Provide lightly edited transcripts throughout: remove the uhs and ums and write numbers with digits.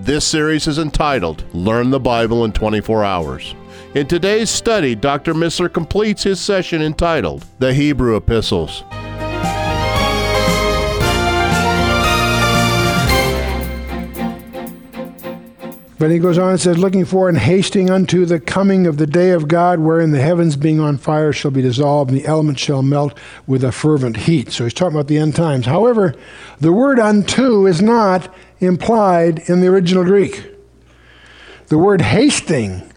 This series is entitled, Learn the Bible in 24 Hours. In today's study, Dr. Missler completes his session entitled, The Hebrew Epistles. But he goes on and says, looking for and hasting unto the coming of the day of God, wherein the heavens being on fire shall be dissolved, and the elements shall melt with a fervent heat. So he's talking about the end times. However, the word unto is not implied in the original Greek. The word hasting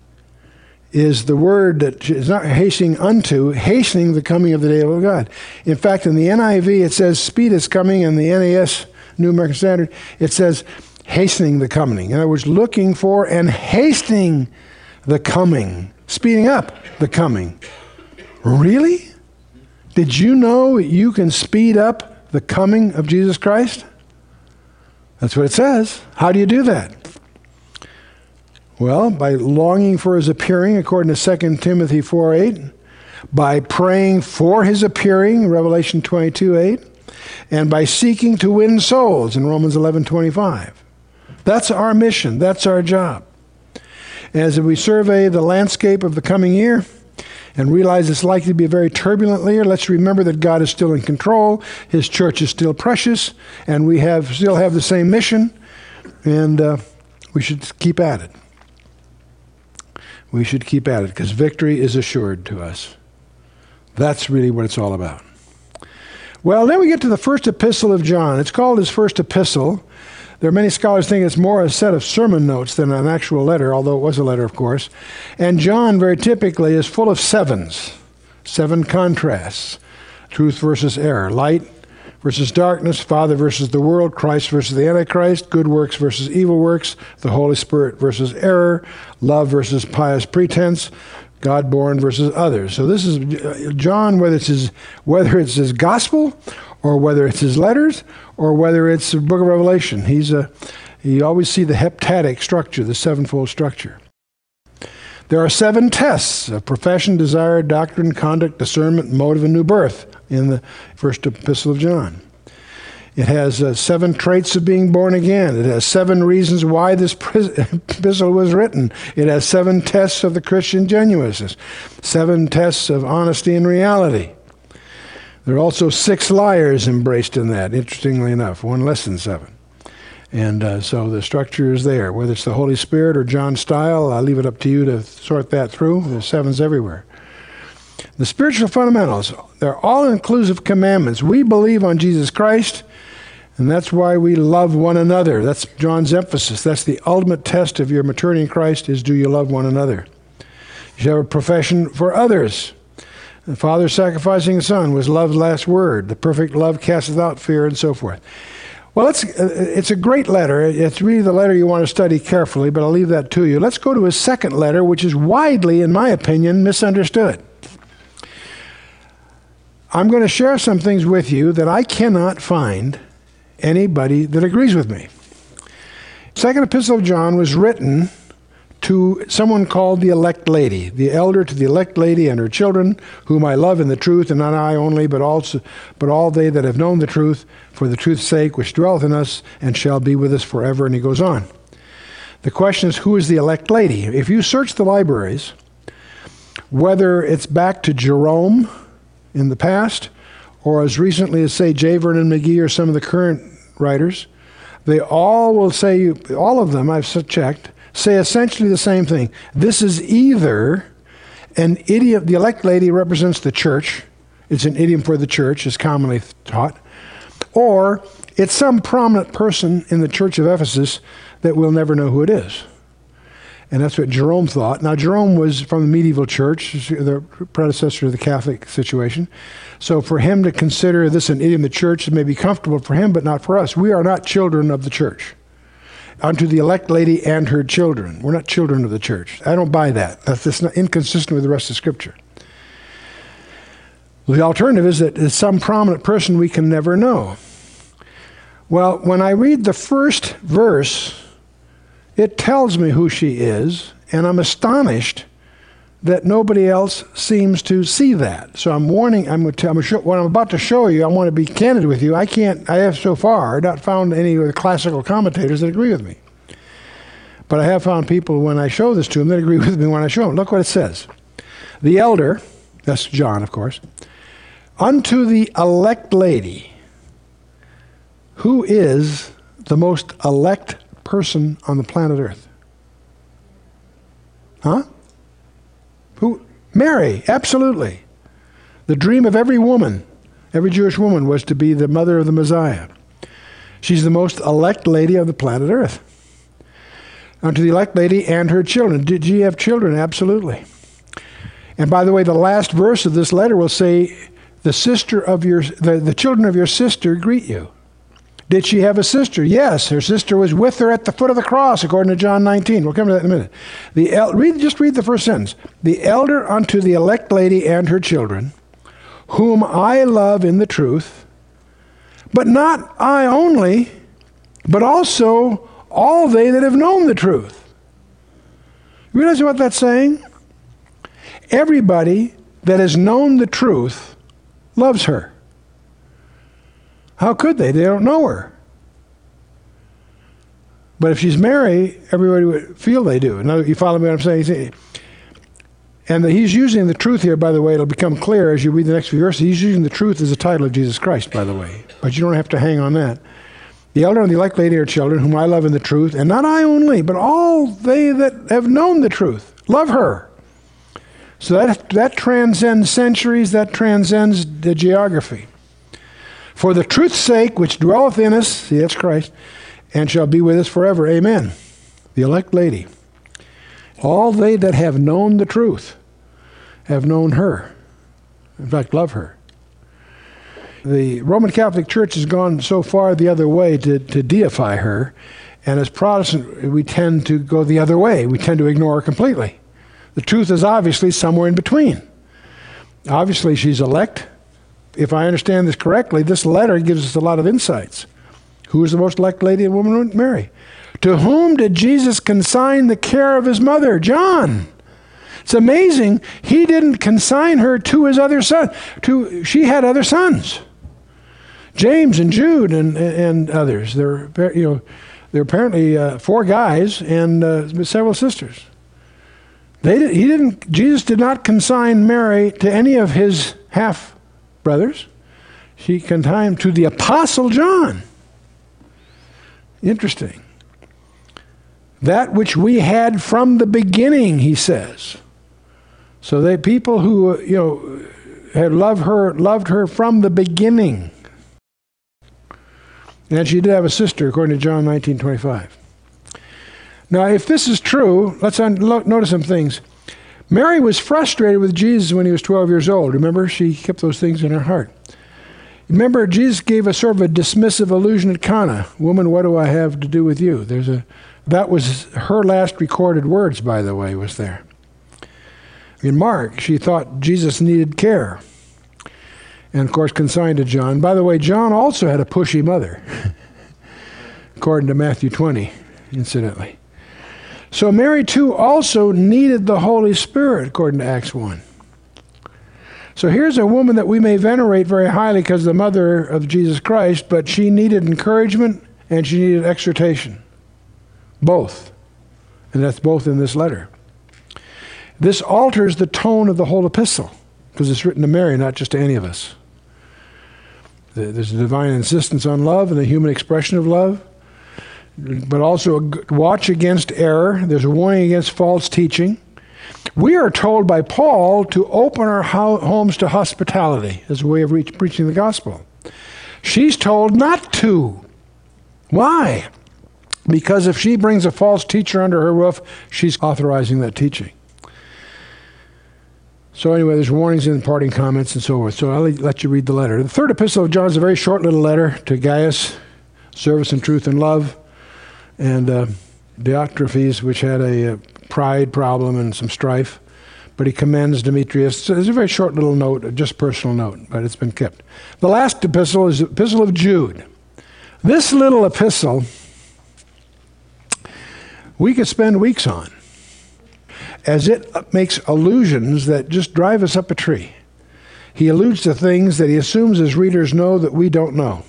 is the word that is not hasting unto, hastening the coming of the day of God. In fact, in the NIV, it says speed is coming. In the NAS, New American Standard, it says hastening the coming. In other words, looking for and hastening the coming. Speeding up the coming. Really? Did you know you can speed up the coming of Jesus Christ? That's what it says. How do you do that? Well, by longing for his appearing, according to 2 Timothy 4:8. By praying for his appearing, Revelation 22:8. And by seeking to win souls, in Romans 11:25. That's our mission. That's our job. As we survey the landscape of the coming year and realize it's likely to be a very turbulent year, let's remember that God is still in control. His church is still precious, and we still have the same mission, and we should keep at it. We should keep at it, because victory is assured to us. That's really what it's all about. Well, then we get to the first epistle of John. It's called his first epistle. There are many scholars think it's more a set of sermon notes than an actual letter, although it was a letter, of course. And John, very typically, is full of sevens, seven contrasts, truth versus error, light versus darkness, Father versus the world, Christ versus the Antichrist, good works versus evil works, the Holy Spirit versus error, love versus pious pretense, God-born versus others. So this is John, whether it's his gospel, or whether it's his letters, or whether it's the book of Revelation. You always see the heptadic structure, the sevenfold structure. There are seven tests of profession, desire, doctrine, conduct, discernment, motive, and new birth in the first epistle of John. It has seven traits of being born again. It has seven reasons why this epistle was written. It has seven tests of the Christian genuineness, seven tests of honesty and reality. There are also six liars embraced in that, interestingly enough, one less than seven. And so the structure is there. Whether it's the Holy Spirit or John's style, I'll leave it up to you to sort that through. There's sevens everywhere. The spiritual fundamentals, they're all-inclusive commandments. We believe on Jesus Christ, and that's why we love one another. That's John's emphasis. That's the ultimate test of your maturity in Christ is, do you love one another? You should have a profession for others. The Father sacrificing the Son was love's last word. The perfect love casteth out fear, and so forth. Well, it's a great letter. It's really the letter you want to study carefully, but I'll leave that to you. Let's go to his second letter, which is widely, in my opinion, misunderstood. I'm going to share some things with you that I cannot find anybody that agrees with me. Second Epistle of John was written to someone called the elect lady, the elder to the elect lady and her children, whom I love in the truth, and not I only, but all they that have known the truth, for the truth's sake, which dwelleth in us, and shall be with us forever. And he goes on. The question is, who is the elect lady? If you search the libraries, whether it's back to Jerome in the past, or as recently as, say, J. Vernon McGee or some of the current writers, they all will say, all of them I've checked, say essentially the same thing. This is either an idiom, the elect lady represents the church, it's an idiom for the church, is commonly taught, or it's some prominent person in the church of Ephesus that we'll never know who it is. And that's what Jerome thought. Now, Jerome was from the medieval church, the predecessor to the Catholic situation. So for him to consider this an idiom of the church may be comfortable for him, but not for us. We are not children of the church. unto the elect lady and her children. We're not children of the church. I don't buy that. That's just not inconsistent with the rest of Scripture. The alternative is that it's some prominent person we can never know. Well, when I read the first verse, it tells me who she is, and I'm astonished that nobody else seems to see that. So I'm warning, what I'm about to show you, I want to be candid with you. I have so far not found any of the classical commentators that agree with me. But I have found people, when I show this to them, that agree with me when I show them. Look what it says. The elder, that's John, of course, unto the elect lady. Who is the most elect person on the planet Earth? Huh? Who? Mary, absolutely. The dream of every woman, every Jewish woman, was to be the mother of the Messiah. She's the most elect lady on the planet Earth. Unto the elect lady and her children. Did she have children? Absolutely. And by the way, the last verse of this letter will say, the children of your sister greet you. Did she have a sister? Yes, her sister was with her at the foot of the cross, according to John 19. We'll come to that in a minute. Just read the first sentence. The elder unto the elect lady and her children, whom I love in the truth, but not I only, but also all they that have known the truth. You realize what that's saying? Everybody that has known the truth loves her. How could they? They don't know her. But if she's Mary, everybody would feel they do. Now, you follow me what I'm saying? And he's using the truth here, by the way. It'll become clear as you read the next few verses. He's using the truth as the title of Jesus Christ, by the way. But you don't have to hang on that. The elder and the elect lady are children, whom I love in the truth. And not I only, but all they that have known the truth love her. So that transcends centuries. That transcends the geography. For the truth's sake, which dwelleth in us, see, that's Christ, and shall be with us forever. Amen. The elect lady. All they that have known the truth have known her. In fact, love her. The Roman Catholic Church has gone so far the other way to deify her, and as Protestant, we tend to go the other way. We tend to ignore her completely. The truth is obviously somewhere in between. Obviously, she's elect. If I understand this correctly, this letter gives us a lot of insights. Who is the most elect lady and woman? Mary. To whom did Jesus consign the care of his mother? John. It's amazing. He didn't consign her to his other son. She had other sons. James and Jude and others. There were apparently four guys and several sisters. Jesus did not consign Mary to any of his half brothers. She consigned to the Apostle John. Interesting. That which we had from the beginning, he says. So they people who had loved her from the beginning. And she did have a sister, according to John 19:25. Now, if this is true, let's notice some things. Mary was frustrated with Jesus when he was 12 years old. Remember, she kept those things in her heart. Remember, Jesus gave a sort of a dismissive allusion at Cana. Woman, what do I have to do with you? That was her last recorded words, by the way, was there. In Mark, she thought Jesus needed care. And, of course, consigned to John. By the way, John also had a pushy mother, according to Matthew 20, incidentally. So Mary, too, also needed the Holy Spirit, according to Acts 1. So here's a woman that we may venerate very highly because the mother of Jesus Christ, but she needed encouragement and she needed exhortation. Both. And that's both in this letter. This alters the tone of the whole epistle because it's written to Mary, not just to any of us. There's a divine insistence on love and the human expression of love. But also a watch against error. There's a warning against false teaching. We are told by Paul to open our homes to hospitality as a way of preaching the gospel. She's told not to. Why? Because if she brings a false teacher under her roof, she's authorizing that teaching. So anyway, there's warnings and parting comments and so forth. So I'll let you read the letter. The third epistle of John is a very short little letter to Gaius, service and truth and love. and Diotrephes, which had a pride problem and some strife. But he commends Demetrius. It's a very short little note, just a personal note, but it's been kept. The last epistle is the Epistle of Jude. This little epistle we could spend weeks on, as it makes allusions that just drive us up a tree. He alludes to things that he assumes his readers know that we don't know.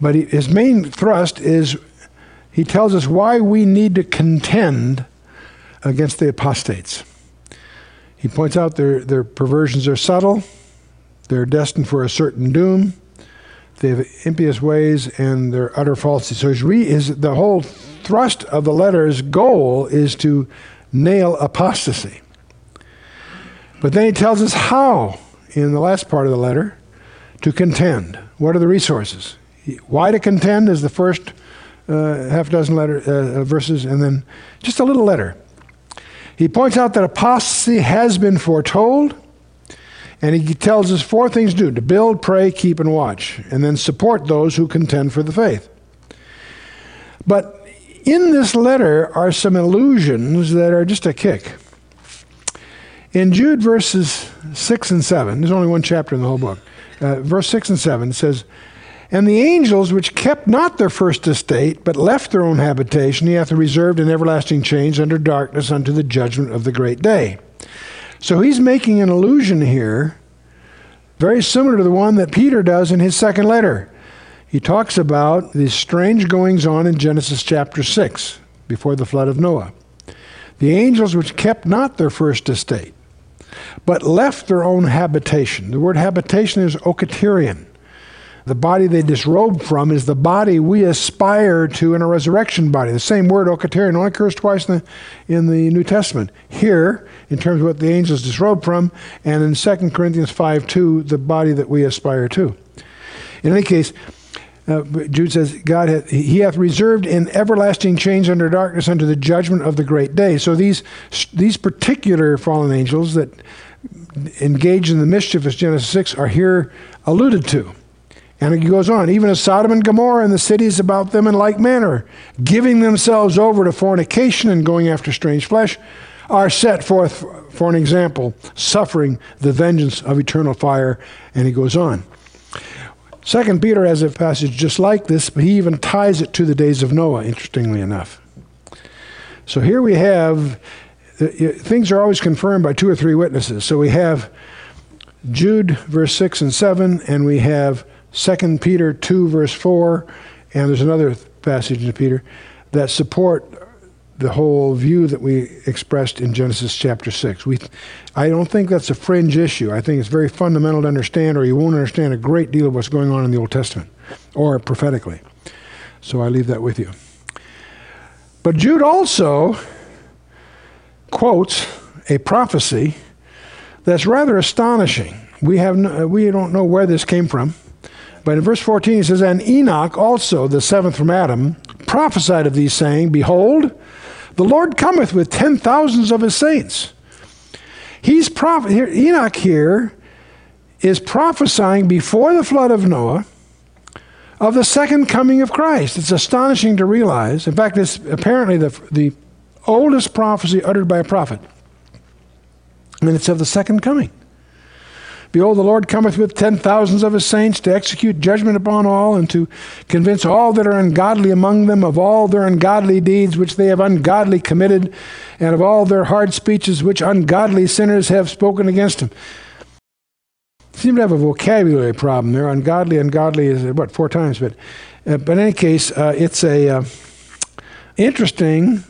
But his main thrust is he tells us why we need to contend against the apostates. He points out their perversions are subtle, they're destined for a certain doom, they have impious ways, and their utter falsity. So the whole thrust of the letter's goal is to nail apostasy. But then he tells us how, in the last part of the letter, to contend. What are the resources? Why to contend is the first half dozen verses, and then just a little letter. He points out that apostasy has been foretold, and he tells us four things to do: to build, pray, keep, and watch, and then support those who contend for the faith. But in this letter are some allusions that are just a kick. In Jude verses 6 and 7, there's only one chapter in the whole book, verse 6 and 7 says, "And the angels which kept not their first estate, but left their own habitation, he hath reserved in everlasting chains under darkness unto the judgment of the great day." So he's making an allusion here, very similar to the one that Peter does in his second letter. He talks about these strange goings-on in Genesis chapter 6, before the flood of Noah. The angels which kept not their first estate, but left their own habitation. The word habitation is Oiketerion. The body they disrobe from is the body we aspire to in a resurrection body. The same word, Oiketerion, only occurs twice in the New Testament. Here, in terms of what the angels disrobe from, and in 2 Corinthians 5:2, the body that we aspire to. In any case, Jude says, He hath reserved in everlasting chains under darkness unto the judgment of the great day. So these particular fallen angels that engage in the mischief of Genesis 6 are here alluded to. And it goes on, even as Sodom and Gomorrah and the cities about them in like manner, giving themselves over to fornication and going after strange flesh, are set forth for an example, suffering the vengeance of eternal fire. And he goes on. 2 Peter has a passage just like this, but he even ties it to the days of Noah, interestingly enough. So here we have, things are always confirmed by two or three witnesses. So we have Jude, verse 6 and 7, and we have 2 Peter 2, verse 4, and there's another passage in Peter that support the whole view that we expressed in Genesis chapter 6. I don't think that's a fringe issue. I think it's very fundamental to understand, or you won't understand a great deal of what's going on in the Old Testament, or prophetically. So I leave that with you. But Jude also quotes a prophecy that's rather astonishing. We don't know where this came from. But in verse 14 he says, "And Enoch also, the seventh from Adam, prophesied of these, saying, Behold, the Lord cometh with 10,000s of his saints." Enoch here is prophesying before the flood of Noah of the second coming of Christ. It's astonishing to realize. In fact, it's apparently the oldest prophecy uttered by a prophet. And it's of the second coming. "Behold, the Lord cometh with 10,000s of his saints to execute judgment upon all, and to convince all that are ungodly among them of all their ungodly deeds which they have ungodly committed, and of all their hard speeches which ungodly sinners have spoken against him." Seem to have a vocabulary problem there. Ungodly is, what, four times? But in any case, it's interesting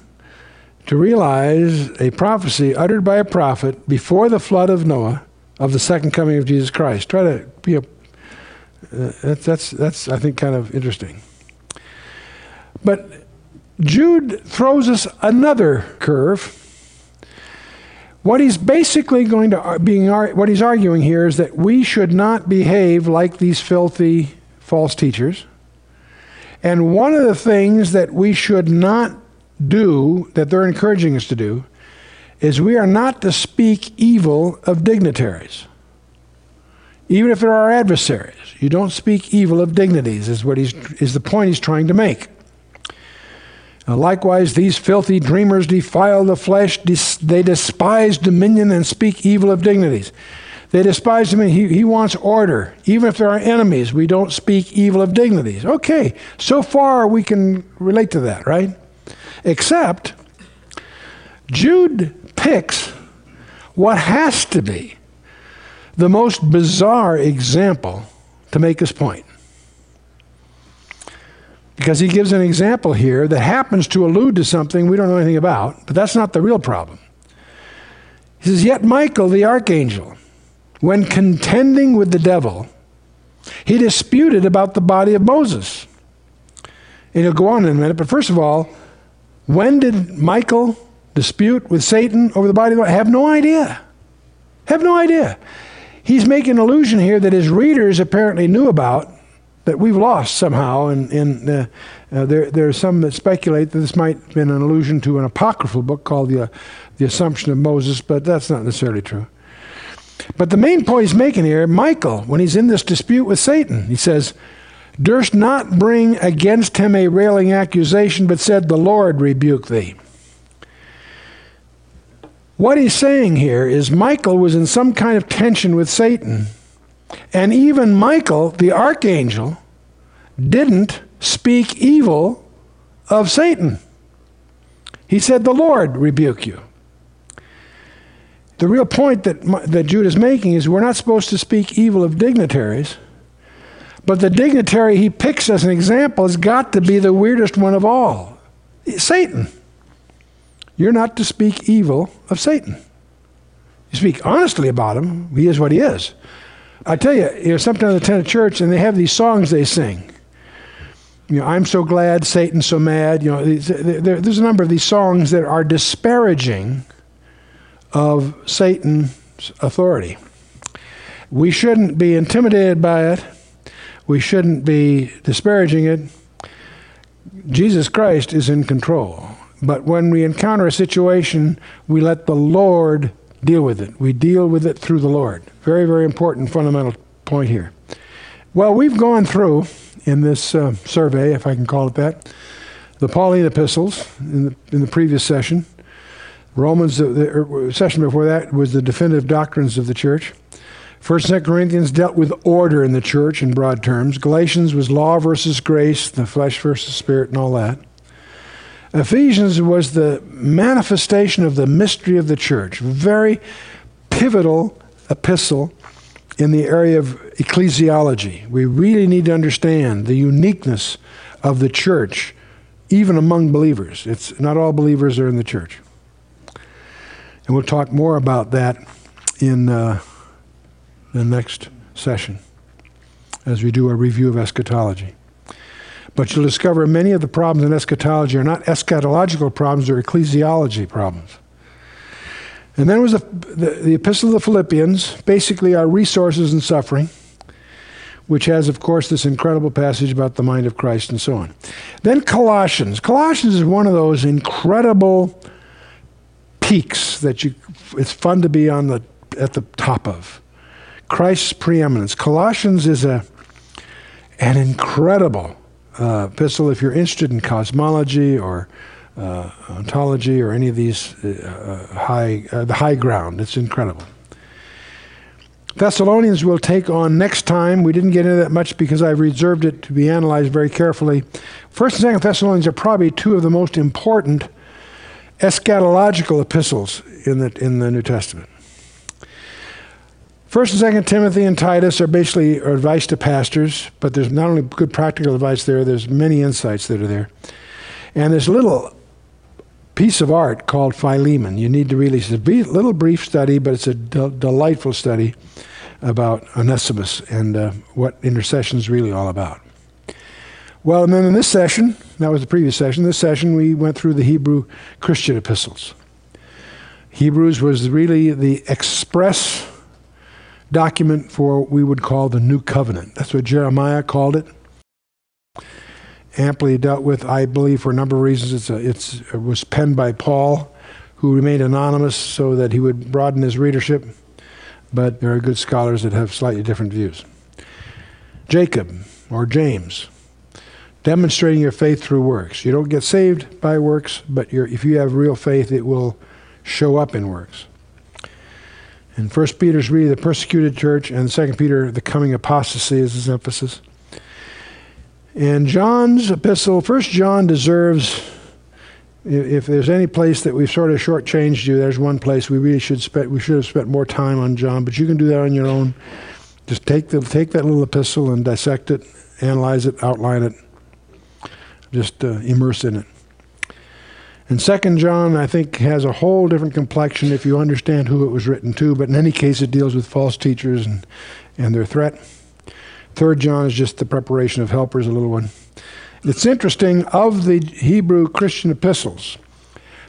to realize a prophecy uttered by a prophet before the flood of Noah of the second coming of Jesus Christ. Try to be that's I think kind of interesting. But Jude throws us another curve. What he's basically going to what he's arguing here is that we should not behave like these filthy false teachers. And one of the things that we should not do, that they're encouraging us to do, is we are not to speak evil of dignitaries, even if they're our adversaries. You don't speak evil of dignities, is the point he's trying to make. Likewise, these filthy dreamers defile the flesh. They despise dominion and speak evil of dignities. They despise him, and he wants order. Even if there are enemies, we don't speak evil of dignities. Okay, so far we can relate to that, right? Except Jude picks what has to be the most bizarre example to make his point. Because he gives an example here that happens to allude to something we don't know anything about, but that's not the real problem. He says, yet Michael, the archangel, when contending with the devil, he disputed about the body of Moses. And he'll go on in a minute, but first of all, when did Michael dispute with Satan over the body of Moses? I have no idea. Have no idea. He's making an allusion here that his readers apparently knew about, that we've lost somehow, and there are some that speculate that this might have been an allusion to an apocryphal book called the Assumption of Moses, but that's not necessarily true. But the main point he's making here, Michael, when he's in this dispute with Satan, he says, durst not bring against him a railing accusation, but said, the Lord rebuke thee. What he's saying here is Michael was in some kind of tension with Satan, and even Michael, the archangel, didn't speak evil of Satan. He said, the Lord rebuke you. The real point that Jude is making is we're not supposed to speak evil of dignitaries, but the dignitary he picks as an example has got to be the weirdest one of all. It's Satan. You're not to speak evil of Satan. You speak honestly about him. He is what he is. I tell you, sometimes I attend a church and they have these songs they sing. I'm so glad, Satan's so mad. There's a number of these songs that are disparaging of Satan's authority. We shouldn't be intimidated by it. We shouldn't be disparaging it. Jesus Christ is in control. But when we encounter a situation, we let the Lord deal with it. We deal with it through the Lord. Very, very important fundamental point here. Well, we've gone through in this survey, if I can call it that, the Pauline epistles in the previous session. Romans, the session before that, was the definitive doctrines of the church. 1st and 2nd Corinthians dealt with order in the church in broad terms. Galatians was law versus grace, the flesh versus spirit and all that. Ephesians was the manifestation of the mystery of the church. Very pivotal epistle in the area of ecclesiology. We really need to understand the uniqueness of the church, even among believers. It's not all believers are in the church. And we'll talk more about that in the next session as we do a review of eschatology. But you'll discover many of the problems in eschatology are not eschatological problems, they're ecclesiology problems. And then was the Epistle of the Philippians, basically our resources and suffering, which has, of course, this incredible passage about the mind of Christ and so on. Then Colossians. Colossians is one of those incredible peaks that it's fun to be on at the top of. Christ's preeminence. Colossians is an incredible epistle. If you're interested in cosmology or ontology or any of these the high ground, it's incredible. Thessalonians we'll take on next time. We didn't get into that much because I reserved it to be analyzed very carefully. 1st and 2nd Thessalonians are probably two of the most important eschatological epistles in the New Testament. 1st and 2nd Timothy and Titus are basically advice to pastors, but there's not only good practical advice there, there's many insights that are there. And there's a little piece of art called Philemon. You need to really, it's a little brief study, but it's a delightful study about Onesimus and what intercession is really all about. Well, and then in this session, that was the previous session, this session we went through the Hebrew Christian epistles. Hebrews was really the express document for what we would call the New Covenant. That's what Jeremiah called it. Amply dealt with, I believe, for a number of reasons. It was penned by Paul, who remained anonymous so that he would broaden his readership. But there are good scholars that have slightly different views. Jacob, or James, Demonstrating your faith through works. You don't get saved by works, but if you have real faith, it will show up in works. In 1 Peter, really the persecuted church, and 2 Peter, the coming apostasy is his emphasis. And John's epistle, 1 John deserves, if there's any place that we've sort of shortchanged you, there's one place we really should have spent more time on John, but you can do that on your own. Just take that little epistle and dissect it, analyze it, outline it, just immerse in it. And 2 John, I think, has a whole different complexion if you understand who it was written to, but in any case, it deals with false teachers and their threat. 3 John is just the preparation of helpers, a little one. It's interesting, of the Hebrew Christian epistles,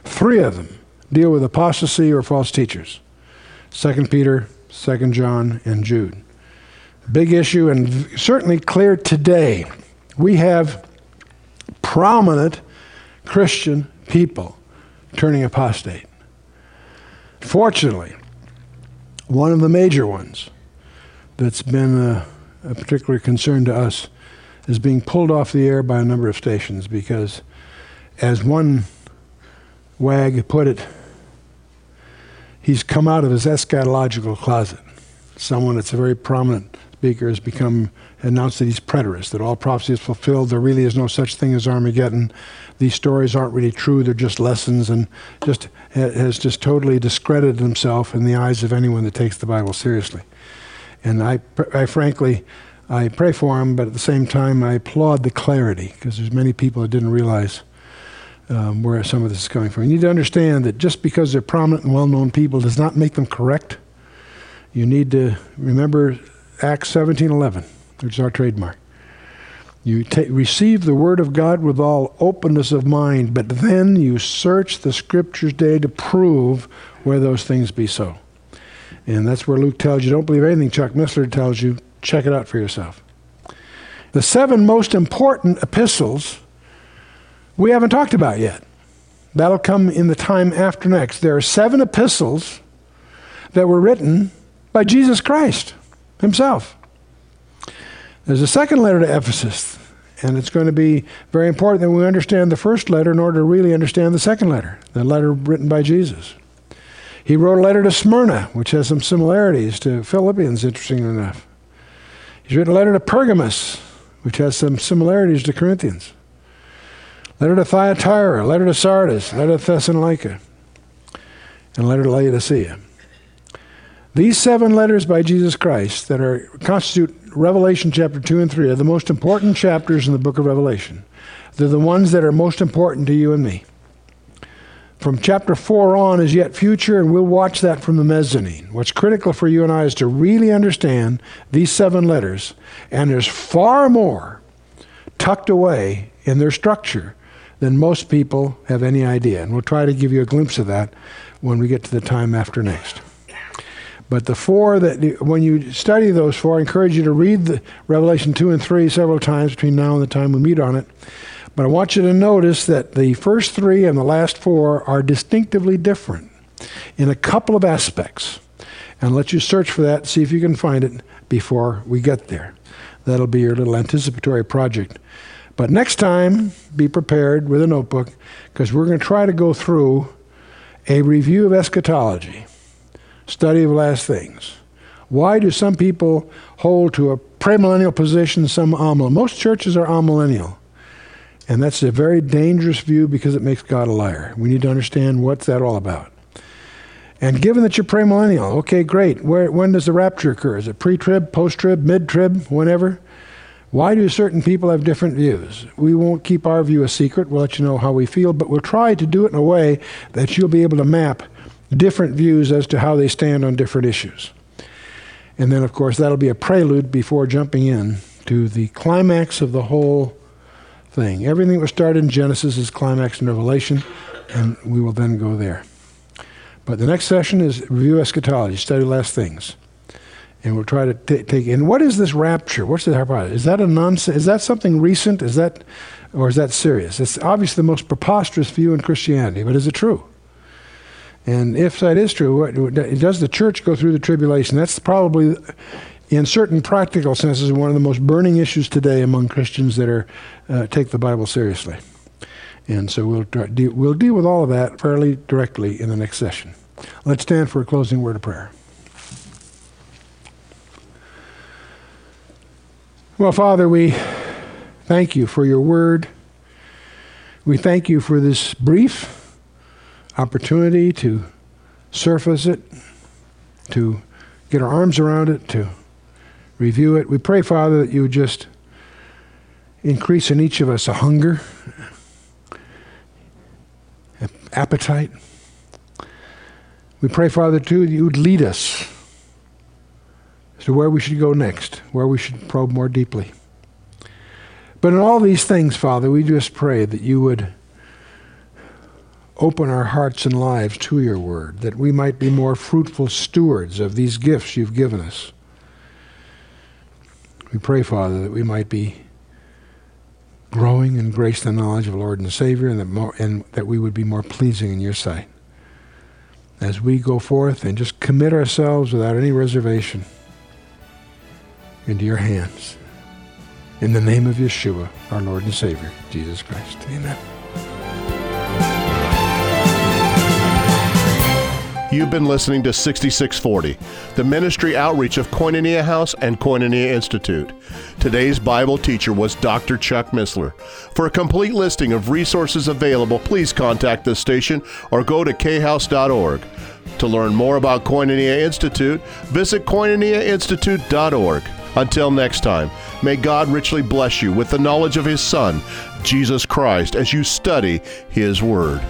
3 of them deal with apostasy or false teachers. 2 Peter, 2 John, and Jude. Big issue, and certainly clear today. We have prominent Christian people turning apostate. Fortunately, one of the major ones that's been a particular concern to us is being pulled off the air by a number of stations because, as one wag put it, he's come out of his eschatological closet. Someone that's a very prominent speaker has announced that he's preterist, that all prophecy is fulfilled, there really is no such thing as Armageddon, these stories aren't really true, they're just lessons, and just has just totally discredited himself in the eyes of anyone that takes the Bible seriously. And I frankly pray for him, but at the same time I applaud the clarity, because there's many people that didn't realize where some of this is coming from. You need to understand that just because they're prominent and well-known people does not make them correct. You need to remember Acts 17:11, which is our trademark. You receive the word of God with all openness of mind, but then you search the scriptures daily to prove whether those things be so. And that's where Luke tells you, don't believe anything Chuck Missler tells you, check it out for yourself. The 7 most important epistles we haven't talked about yet. That'll come in the time after next. There are 7 epistles that were written by Jesus Christ himself. There's a second letter to Ephesus, and it's going to be very important that we understand the first letter in order to really understand the second letter, the letter written by Jesus. He wrote a letter to Smyrna, which has some similarities to Philippians, interestingly enough. He's written a letter to Pergamos, which has some similarities to Corinthians. Letter to Thyatira, letter to Sardis, letter to Thessalonica, and letter to Laodicea. These 7 letters by Jesus Christ that constitute Revelation chapter 2 and 3 are the most important chapters in the book of Revelation. They're the ones that are most important to you and me. From chapter 4 on is yet future, and we'll watch that from the mezzanine. What's critical for you and I is to really understand these 7 letters, and there's far more tucked away in their structure than most people have any idea. And we'll try to give you a glimpse of that when we get to the time after next. But the 4 that, when you study those 4, I encourage you to read the Revelation 2 and 3 several times between now and the time we meet on it. But I want you to notice that the first 3 and the last 4 are distinctively different in a couple of aspects. And I'll let you search for that, see if you can find it before we get there. That'll be your little anticipatory project. But next time, be prepared with a notebook, because we're going to try to go through a review of eschatology. Study of last things. Why do some people hold to a premillennial position, some amillennial? Most churches are amillennial. And that's a very dangerous view because it makes God a liar. We need to understand what's that all about. And given that you're premillennial, okay, great. When does the rapture occur? Is it pre-trib, post-trib, mid-trib, whenever? Why do certain people have different views? We won't keep our view a secret. We'll let you know how we feel, but we'll try to do it in a way that you'll be able to map different views as to how they stand on different issues. And then, of course, that'll be a prelude before jumping in to the climax of the whole thing. Everything that was started in Genesis is climax in Revelation, and we will then go there. But the next session is review eschatology, study last things. And we'll try to take in, what is this rapture? What's the hypothesis? Is that a nonsense? Is that something recent? Or is that serious? It's obviously the most preposterous view in Christianity, but is it true? And if that is true, does the church go through the tribulation? That's probably, in certain practical senses, one of the most burning issues today among Christians that are take the Bible seriously. And so we'll deal with all of that fairly directly in the next session. Let's stand for a closing word of prayer. Well, Father, we thank you for your word. We thank you for this brief opportunity to surface it, to get our arms around it, to review it. We pray, Father, that you would just increase in each of us a hunger, an appetite. We pray, Father, too, that you would lead us as to where we should go next, where we should probe more deeply. But in all these things, Father, we just pray that you would open our hearts and lives to your word, that we might be more fruitful stewards of these gifts you've given us. We pray, Father, that we might be growing in grace and the knowledge of the Lord and Savior, and that we would be more pleasing in your sight as we go forth and just commit ourselves without any reservation into your hands. In the name of Yeshua, our Lord and Savior, Jesus Christ. Amen. You've been listening to 6640, the ministry outreach of Koinonia House and Koinonia Institute. Today's Bible teacher was Dr. Chuck Missler. For a complete listing of resources available, please contact this station or go to khouse.org. To learn more about Koinonia Institute, visit koinoniainstitute.org. Until next time, may God richly bless you with the knowledge of His Son, Jesus Christ, as you study His Word.